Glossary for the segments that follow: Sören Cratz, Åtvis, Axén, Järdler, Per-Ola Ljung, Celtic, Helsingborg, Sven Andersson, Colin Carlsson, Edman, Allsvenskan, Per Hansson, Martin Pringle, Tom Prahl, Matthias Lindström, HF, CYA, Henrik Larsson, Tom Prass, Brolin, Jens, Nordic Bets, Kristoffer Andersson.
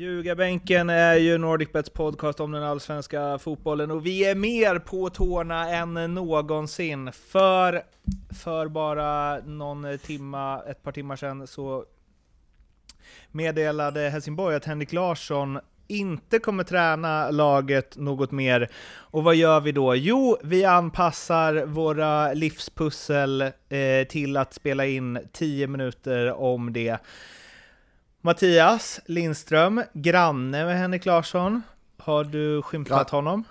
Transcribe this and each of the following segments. Ljugarbänken är ju Nordic Bets podcast om den allsvenska fotbollen, och vi är mer på tårna än någonsin. För bara någon timma, ett par timmar sedan, så meddelade Helsingborg att Henrik Larsson inte kommer träna laget något mer. Och vad gör vi då? Jo, vi anpassar våra livspussel till att spela in 10 minuter om det. Matthias Lindström, granne med Henrik Larsson. Har du skymtat honom?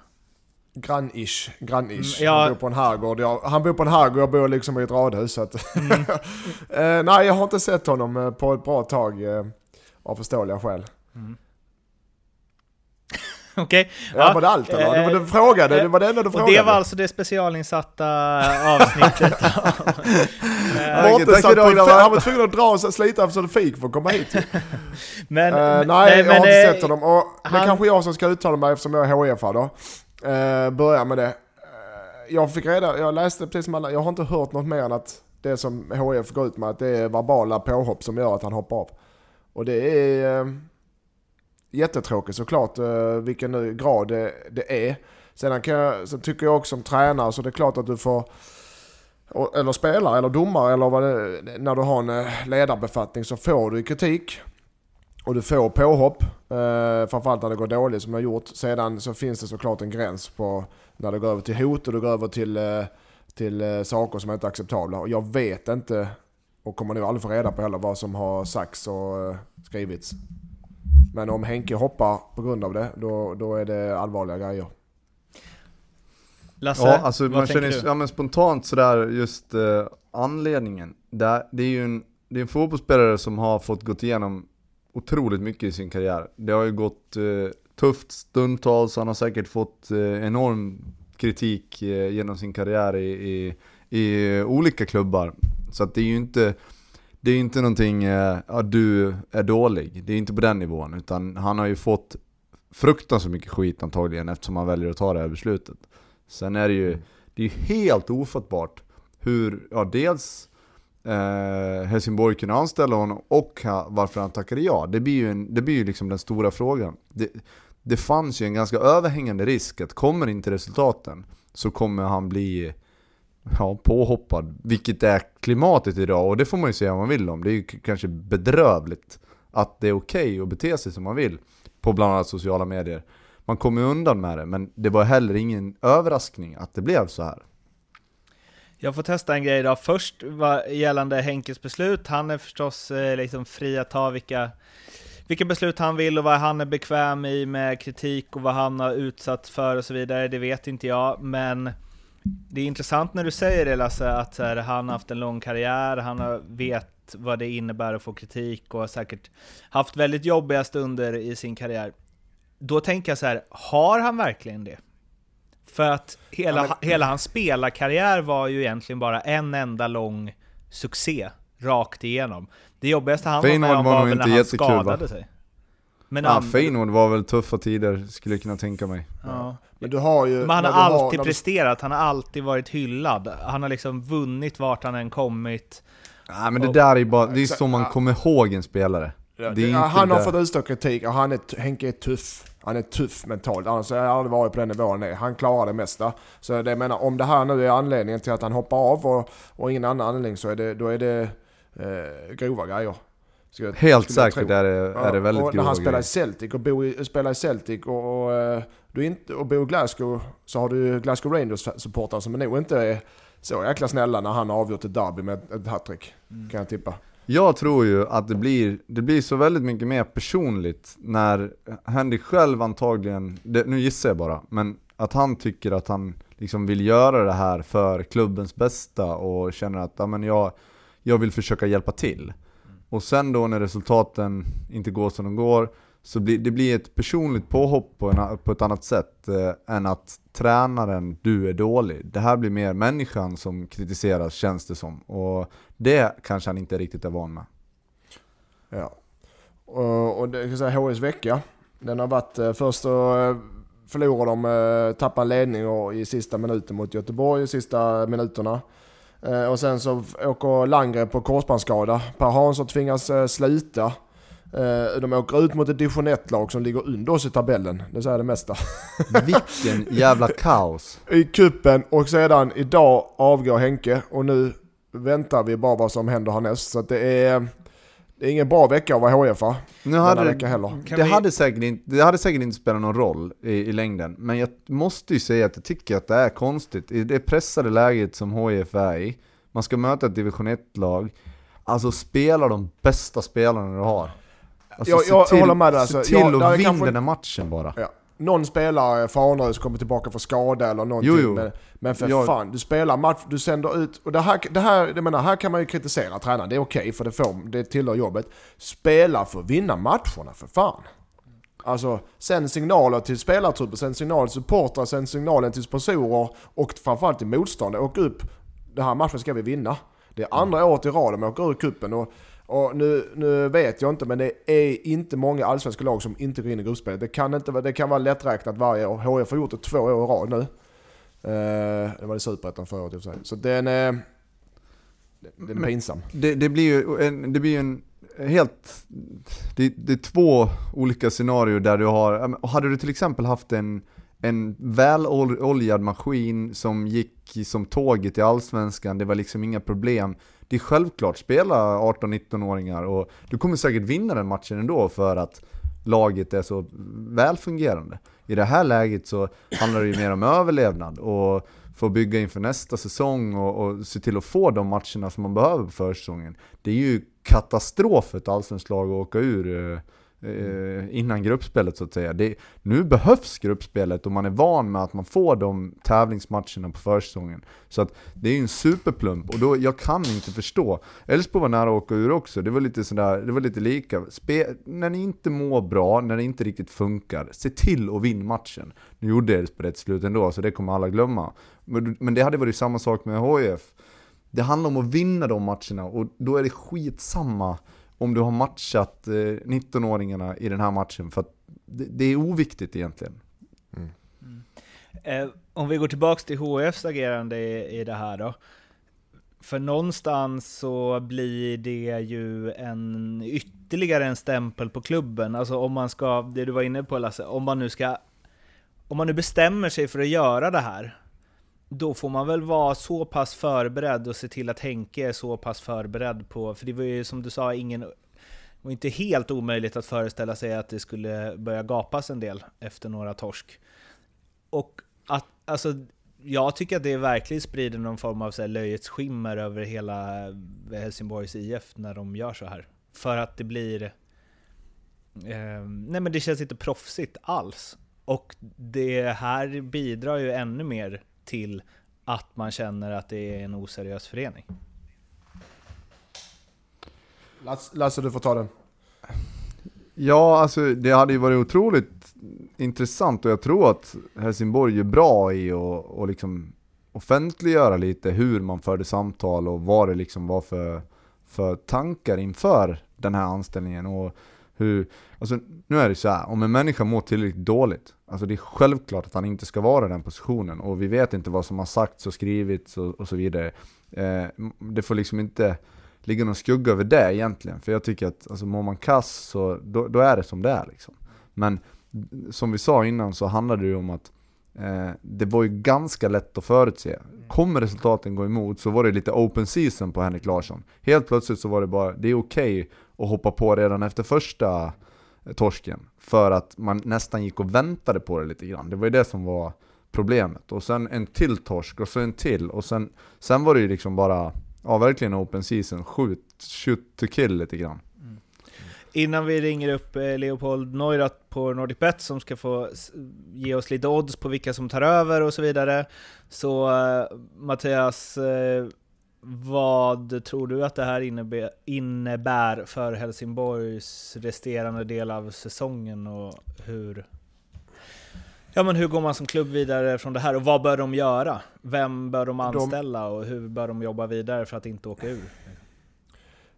Grannish. Ja. Han bor på en herrgård. Jag bor liksom i ett radhus. Nej, jag har inte sett honom på ett bra tag av förståeliga skäl. Mm. Okej. Okay. Ja, var det allt eller? Du frågade, det var det enda du frågade. Det var alltså det specialinsatta avsnittet. Han var tvungen att dra och slita så det fick för att komma hit. Jag har inte sett honom. Och det kanske jag som ska uttala mig eftersom jag är HF då. Börja med det. Jag läste precis som alla. Jag har inte hört något mer än att det som HF går ut med, att det är verbala påhopp som gör att han hoppar av. Och det är... jättetråkigt såklart, vilken grad det är. Sen tycker jag också som tränare, så det är klart att du får, eller spelare eller domare eller när du har en ledarbefattning, så får du kritik och du får påhopp, framförallt när det går dåligt som jag har gjort. Sedan så finns det såklart en gräns på när det går över till hot och det går över till saker som är inte acceptabla. Och jag vet inte, och kommer nu aldrig få reda på heller, vad som har sagts och skrivits. Men om Henke hoppar på grund av det, då är det allvarliga grejer. Lasse, ja, alltså, vad man tänker du? Ja, men spontant sådär, just anledningen. Det är en fotbollsspelare som har fått gått igenom otroligt mycket i sin karriär. Det har ju gått tufft stundtals. Han har säkert fått enorm kritik genom sin karriär i olika klubbar. Så att det är inte någonting att du är dålig. Det är inte på den nivån. Utan han har ju fått fruktansvärt mycket skit antagligen, eftersom han väljer att ta det här beslutet. Sen är det är helt ofattbart hur dels Helsingborg kunde anställa honom och varför han tackade ja. Det blir ju liksom den stora frågan. Det fanns ju en ganska överhängande risk att kommer inte resultaten så kommer han bli... påhoppad, vilket är klimatet idag, och det får man ju säga om man vill om. Det är ju kanske bedrövligt att det är okej att bete sig som man vill på bland annat sociala medier. Man kommer undan med det, men det var heller ingen överraskning att det blev så här. Jag får testa en grej idag. Först gällande Henkes beslut. Han är förstås liksom fri att ta vilka beslut han vill och vad han är bekväm i med kritik och vad han har utsatt för och så vidare. Det vet inte jag, men det är intressant när du säger det, Lasse, att så här, han har haft en lång karriär, han har vet vad det innebär att få kritik och har säkert haft väldigt jobbiga stunder i sin karriär. Då tänker jag så här, har han verkligen det? För att hela hans spelarkarriär var ju egentligen bara en enda lång succé rakt igenom. Det jobbigaste han var med om var när han skadade sig. Feyenoord var väl tuffa tider, skulle jag kunna tänka mig. Ja. Men han har alltid presterat, han har alltid varit hyllad. Han har liksom vunnit vart han än kommit. Nej, men det där är bara, det är så man kommer ihåg en spelare. Ja, han har fått utstå kritik och Henke är tuff. Han är tuff mentalt, annars har jag aldrig varit på den nivån. Nej, han klarar det mesta. Så det menar, om det här nu är anledningen till att han hoppar av och ingen annan anledning, så är det grova grejer. Helt säkert är det väldigt grova. När han spelar i Celtic och bor i Glasgow, så har du Glasgow Rangers-supportare som nog inte är så jäkla snälla när han har avgjort ett derby med ett hattrick, kan jag tippa. Jag tror ju att det blir så väldigt mycket mer personligt när Henrik själv antagligen, nu gissar jag bara, men att han tycker att han liksom vill göra det här för klubbens bästa och känner att jag vill försöka hjälpa till. Och sen då när resultaten inte går som de går, så det blir ett personligt påhopp på ett annat sätt än att tränaren, du är dålig. Det här blir mer människan som kritiseras, känns det som. Och det kanske han inte riktigt är van med. Ja. Och det ska säga HFs vecka. Den har varit, först förlorar de, tappar ledning och i sista minuten mot Göteborg, i sista minuterna. Och sen så åker Langre på korsbandsskada. Per Hansson tvingas sluta. De åker ut mot ett division 1-lag som ligger under oss i tabellen. Det säger det mesta. Vilken jävla kaos. I kuppen, och sedan idag avgår Henke och nu väntar vi bara vad som händer härnäst. Så att det är ingen bra vecka att vara HF. Nu hade vecka heller. Det hade säkert inte spelat någon roll i längden. Men jag måste ju säga att jag tycker att det är konstigt. I det pressade läget som HF är i. Man ska möta ett division 1-lag. Alltså spela de bästa spelarna du har. Alltså, jag håller med dig. Se till att vinna den här matchen bara. Ja. Någon spelare förhållande kommer tillbaka för skada eller någonting. Jo. Men för fan, du spelar match, du sänder ut. Och det här kan man ju kritisera tränaren. Det är okej, för det tillhör jobbet. Spela för att vinna matcherna, för fan. Alltså, sen signaler till spelartrupper, sen signaler till supportrar, sen signalen till sponsorer och framförallt till motståndare. Och upp, det här matchen ska vi vinna. Det är andra året i rad de åker ur kuppen och nu vet jag inte, men det är inte många allsvenska lag som inte går in i gruppspelet. Det kan vara lätträknat varje år. HF har gjort det 2 år i rad nu. Det var det superettan förra året i och för sig. Så den är pinsam. Det är två olika scenarier där du har. Hade du till exempel haft en väloljad maskin som gick som tåget i Allsvenskan, det var liksom inga problem. Det är självklart, spela 18-19-åringar och du kommer säkert vinna den matchen ändå för att laget är så välfungerande. I det här läget så handlar det ju mer om överlevnad och få bygga inför nästa säsong och se till att få de matcherna som man behöver på försäsongen. Det är ju katastrof för ett allsvenskt lag att åka ur innan gruppspelet, så att säga. Nu behövs gruppspelet och man är van med att man får de tävlingsmatcherna på försäsongen. Så att det är ju en superplump och då, jag kan inte förstå. Elfsborg var nära att åka ur också. Det var lite sådär, det var lite lika. När ni inte mår bra, när det inte riktigt funkar, se till att vinna matchen. Nu gjorde Elfsborg ett slut ändå, så det kommer alla glömma. Men det hade varit samma sak med HF. Det handlar om att vinna de matcherna och då är det skitsamma om du har matchat 19-åringarna i den här matchen. För att det är oviktigt egentligen. Mm. Mm. Om vi går tillbaka till HFs agerande i det här då. För någonstans så blir det ju ytterligare en stämpel på klubben. Alltså om man ska, det du var inne på Lasse, om man nu bestämmer sig för att göra det här, då får man väl vara så pass förberedd och se till att Henke är så pass förberedd på, för det var ju som du sa, ingen var inte helt omöjligt att föreställa sig att det skulle börja gapas en del efter några torsk. Och att, alltså, jag tycker att det verkligen sprider någon form av så här löjets skimmer över hela Helsingborgs IF när de gör så här. För att det blir nej, men det känns inte proffsigt alls. Och det här bidrar ju ännu mer till att man känner att det är en oseriös förening. Lasse, du får ta den. Ja, alltså det hade ju varit otroligt intressant och jag tror att Helsingborg är bra i att liksom offentliggöra lite hur man förde samtal och vad det liksom var för tankar inför den här anställningen och hur, alltså, nu är det så här, om en människa mår tillräckligt dåligt, alltså det är självklart att han inte ska vara i den positionen och vi vet inte vad som har sagts och skrivits och så vidare. Det får liksom inte ligga någon skugga över det egentligen, för jag tycker att alltså, mår man kass så då är det som det är liksom. Men som vi sa innan så handlade det ju om att det var ju ganska lätt att förutse. Kommer resultaten gå emot så var det lite open season på Henrik Larsson. Helt plötsligt så var det bara, det är okej att hoppa på redan efter första torsken. För att man nästan gick och väntade på det lite grann. Det var ju det som var problemet. Och sen en till torsk och så en till. Och sen var det ju liksom bara, ja, verkligen open season. Shoot to kill lite grann. Innan vi ringer upp Leopold Neurath på Nordic Bets som ska få ge oss lite odds på vilka som tar över och så vidare. Så Mattias, vad tror du att det här innebär för Helsingborgs resterande del av säsongen och hur går man som klubb vidare från det här och vad bör de göra? Vem bör de anställa och hur bör de jobba vidare för att inte åka ur?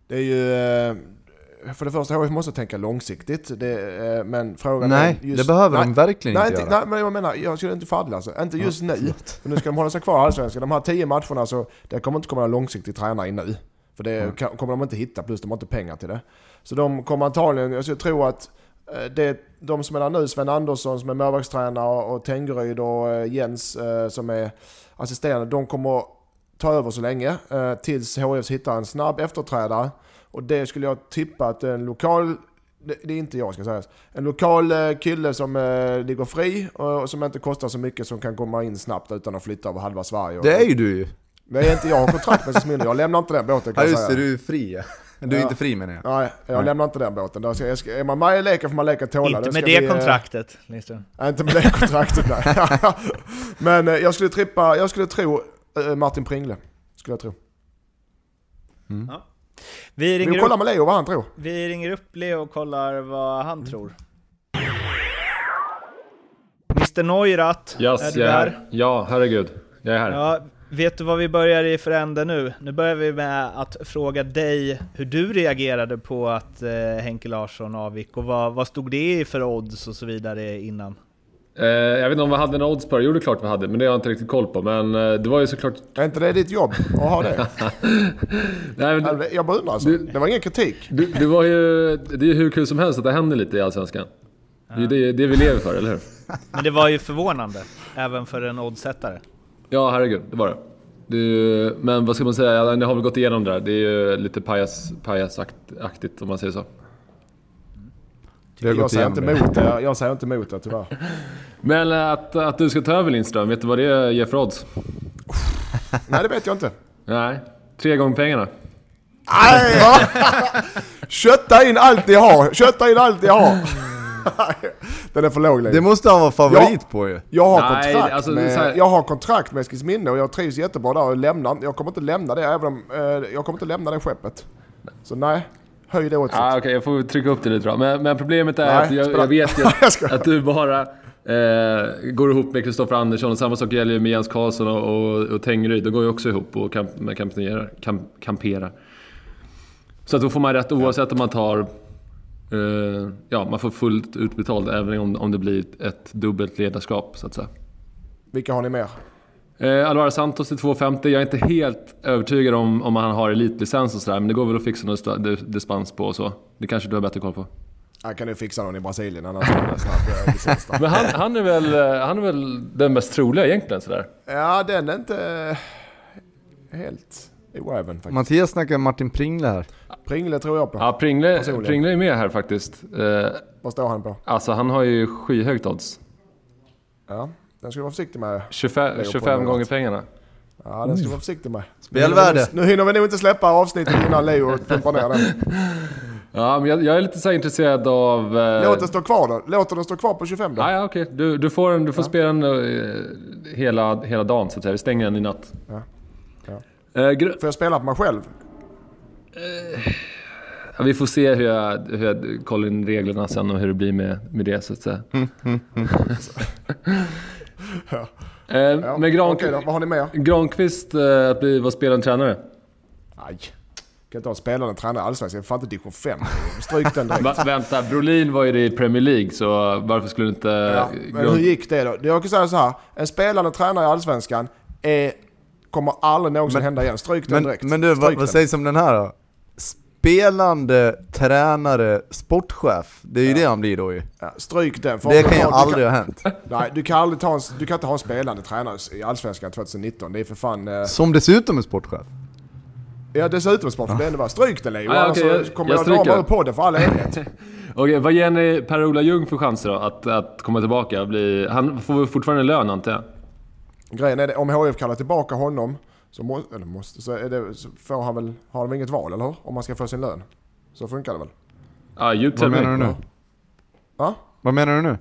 Det är ju, för det första, jag måste tänka långsiktigt. Men frågan är just, det behöver de verkligen inte göra. Nej, men jag menar, jag skulle inte faddla. Alltså. Inte just nu. Nu ska de hålla sig kvar i Allsvenskan. De här 10 matcherna, så det kommer inte komma en långsiktig tränare in nu. För det kommer de inte hitta, plus de har inte pengar till det. Så de kommer antagligen, jag tror att de som är där nu, Sven Andersson som är målvaktstränare och Tengryd och Jens som är assisterande, de kommer ta över så länge tills HF hittar en snabb efterträdare. Och det skulle jag tippa att en lokal, det är inte jag ska säga, en lokal kille som ligger fri och som inte kostar så mycket, som kan komma in snabbt utan att flytta över halva Sverige. Det är ju du ju. Nej, inte jag har kontrakt med Sismilj. Jag lämnar inte den båten. Ja, just det, du är fri. Du är inte fri, menar jag. Nej, jag lämnar inte den båten. Är man med i leken får man leka tåla. Inte med det kontraktet. Inte med det kontraktet, nej. Men jag skulle tro Martin Pringle. Skulle jag tro. Mm. Ja. Vi kollar med Leo vad han tror. Vi ringer upp Leo och kollar vad han tror. Mr. Neurath, yes, är du här? Ja, herregud. Jag är här. Ja. Vet du vad vi börjar i för ända nu? Nu börjar vi med att fråga dig hur du reagerade på att Henke Larsson avgick, och vad stod det i för odds och så vidare innan? Jag vet inte om vi hade en odds på det. Jo, det är klart vi hade, men det har jag inte riktigt koll på. Men det var ju såklart... Är inte det ditt jobb att ha det? Nej, men jag bara undrar, alltså. Det var ingen kritik. Det var ju, det är ju hur kul som helst att det händer lite i Allsvenskan. Ja. Det är det vi lever för, eller hur? Men det var ju förvånande, även för en oddsättare. Ja, herregud, det var det. Men vad ska man säga, jag har väl gått igenom det där. Det är ju lite pajasaktigt om man säger så. Jag säger inte emot det, tyvärr. Men att du ska ta över Lindström, vet du vad det ger för odds? Nej, det vet jag inte. Nej, 3 gånger pengarna. Nej! Kötta in allt jag har. Den är för låg längre. Det måste han vara favorit på ju. Jag har kontrakt med Eskilsminne och jag trivs jättebra där och jag kommer inte lämna det, även om jag kommer inte lämna det skeppet. Så nej, höj det åt sig. Okej, jag får trycka upp det lite då. Men problemet är att jag vet ju att du bara går ihop med Kristoffer Andersson, och samma sak gäller ju med Jens Karlsson och Tengryd. Då går ju också ihop och kamperar. Så att då får man rätt oavsett om man tar... man får fullt utbetalt även om det blir ett dubbelt ledarskap, så att säga. Vilka har ni mer? Alvaro Santos till 2,50. Jag är inte helt övertygad om han har elitlicens och sådär, men det går väl att fixa någon dispens på och så. Det kanske du har bättre koll på. Jag kan ju fixa någon i Brasilien, annars är det snabbt. Men han är väl den mest troliga egentligen, sådär. Ja, den är inte helt... Matthias snackar Martin Pringle här. Pringle tror jag på. Ja, Pringle är med här faktiskt. Vad står han på? Alltså han har ju skyhögt odds. Ja, den ska du vara försiktig med. 25 gånger pengarna. Ja, den ska du vara försiktig med. Spelvärde. Nu hinner vi nog inte släppa avsnittet innan Leo pumpar ner den. Ja, men jag är lite så intresserad av... Låt den stå kvar då. Låt den stå kvar på 25 då. Ja, okej. Du får spela den hela dagen, så att säga. Vi stänger den i natt. Ja. Får jag spela på mig själv? Vi får se hur jag kollar in reglerna sen och hur det blir med det, så att säga. Men vad har ni med? Granqvist att bli spelare och tränare? Nej, kan inte ha spelare och tränare alls. Jag fattar inte division 5. Stryk den direkt. Vänta, Brolin var ju det i Premier League, så varför skulle inte... Ja, men hur gick det då? Jag kan säga så här. En spelare och tränare i Allsvenskan är... kommer aldrig någonsin hända igen. Stryk den direkt. Men du, vad sägs om den här då? Spelande, tränare, sportchef. Det är ju det han blir då ju. Ja, stryk den. Det kan ju aldrig ha hänt. Nej, du kan inte ha en spelande tränare i Allsvenskan 2019. Det är för fan... Som dessutom är sportchef. Ja, dessutom är sportchef. Det är ändå bara stryk den. Annars kommer jag dra mig på det för all enhet. Okej, vad ger ni Per-Ola Ljung för chanser då? Att komma tillbaka? Han får fortfarande lön, antar jag. Grejen är det, om HF kallar tillbaka honom så får han väl, har de inget val, eller hur? Om man ska få sin lön. Så funkar det väl. Vad menar du nu? Va? Vad menar du nu?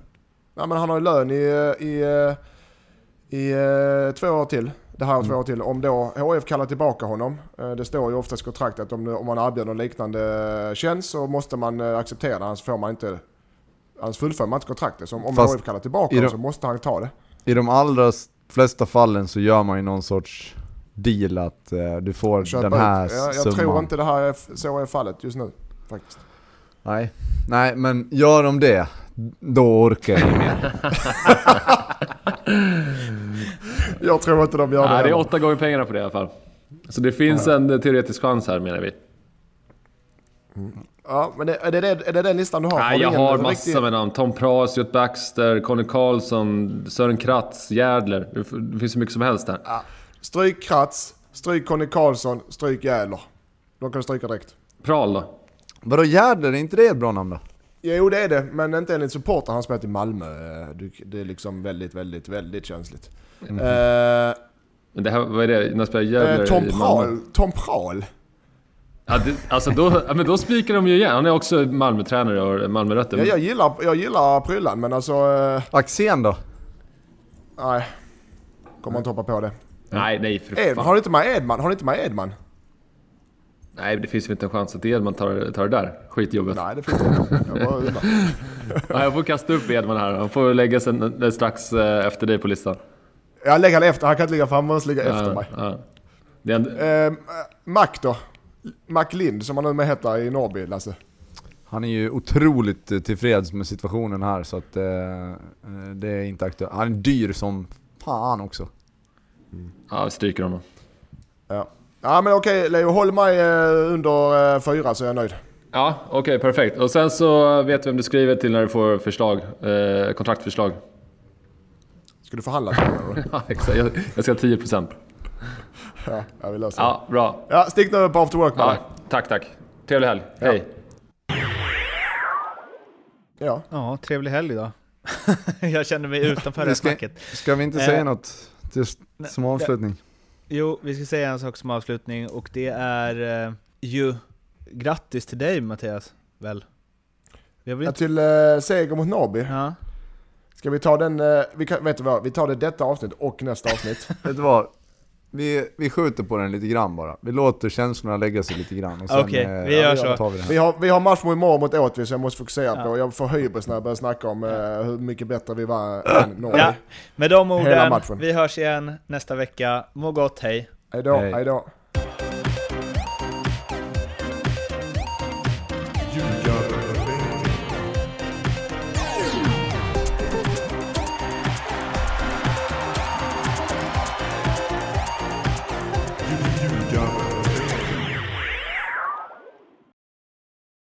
Nej, men han har ju lön i 2 år till. Det här 2 år till. Om då HF kallar tillbaka honom, det står ju oftast i kontraktet att om man erbjuder en liknande tjänst så måste man acceptera det, annars får man inte, annars fullföljer man inte kontraktet. Så om HF kallar tillbaka honom så måste han ta det. I de allra flesta fallen så gör man ju någon sorts deal att du får köpa den här summan. Jag tror inte det här är fallet just nu faktiskt. Nej, men gör de det, då orkar jag mer. Jag tror inte de gör det. Nej, det är 8 gånger pengarna på det i alla fall. Så det finns en teoretisk chans här, menar vi. Mm. Ja, men är det den listan du har? Nej, jag har massa riktigt med namn. Tom Prass, Stuart Baxter, Colin Carlsson, Sören Cratz, Järdler. Det finns så mycket som helst där. Ja. Stryk Cratz, stryk Colin Carlsson, stryk Järdler. De kan du stryka direkt. Prahl då? Vadå Järdler? Är inte det ett bra namn då? Jo, det är det. Men inte enligt supporter. Han spelar i Malmö. Det är liksom väldigt, väldigt, väldigt känsligt. Mm. Men det här, vad är det? När spelar Järdler i Malmö? Tom Prahl. Ja, men då spikar de ju igen. Han är också Malmö-tränare och Malmö-rötter. Ja, jag gillar pryllan, men alltså... Axén då? Nej, kommer inte hoppa på det. Nej, för fan. Har ni inte med Edman? Nej, det finns ju inte en chans att Edman tar det där skitjobbet. Nej, det finns inte. Jag får kasta upp Edman här. Han får lägga sig strax efter dig på listan. Jag lägger han efter. Han kan inte ligga fram och ligga efter mig. Ja. Det är Mack då? Mack Lind, som han nu med heter i Norrby, Lasse. Han är ju otroligt tillfreds med situationen här, så att det är inte aktuellt. Han är dyr som fan också. Mm. Ja, vi stryker honom. Ja, men okej, Leo, håll mig under 4 så är jag nöjd. Ja, okej, perfekt. Och sen så vet vi vem du skriver till när du får förslag, kontraktförslag. Ska du förhandla till det? Ja, exakt. Jag ska ha 10%. Ja, jag vill lösa. Ja, bra. Ja, stick nu på after work. Ja, tack. Trevlig helg. Ja. Hej. Ja, trevlig helg idag. Jag känner mig utanför det snacket. Ska vi inte säga något som avslutning? Jo, vi ska säga en sak som avslutning, och det är ju grattis till dig, Mattias, väl? Till seger mot Norrby. Ja. Ska vi ta den vi tar detta avsnitt och nästa avsnitt. Vet du vad? Vi skjuter på den lite grann bara. Vi låter känslorna lägga sig lite grann. Okej, vi gör så. Vi har match mot Åtvis, så jag måste fokusera på. Jag får hybris när jag börjar snacka om hur mycket bättre vi var än Norrby. Ja, med de orden, vi hörs igen nästa vecka. Må gott, hej. Hej då.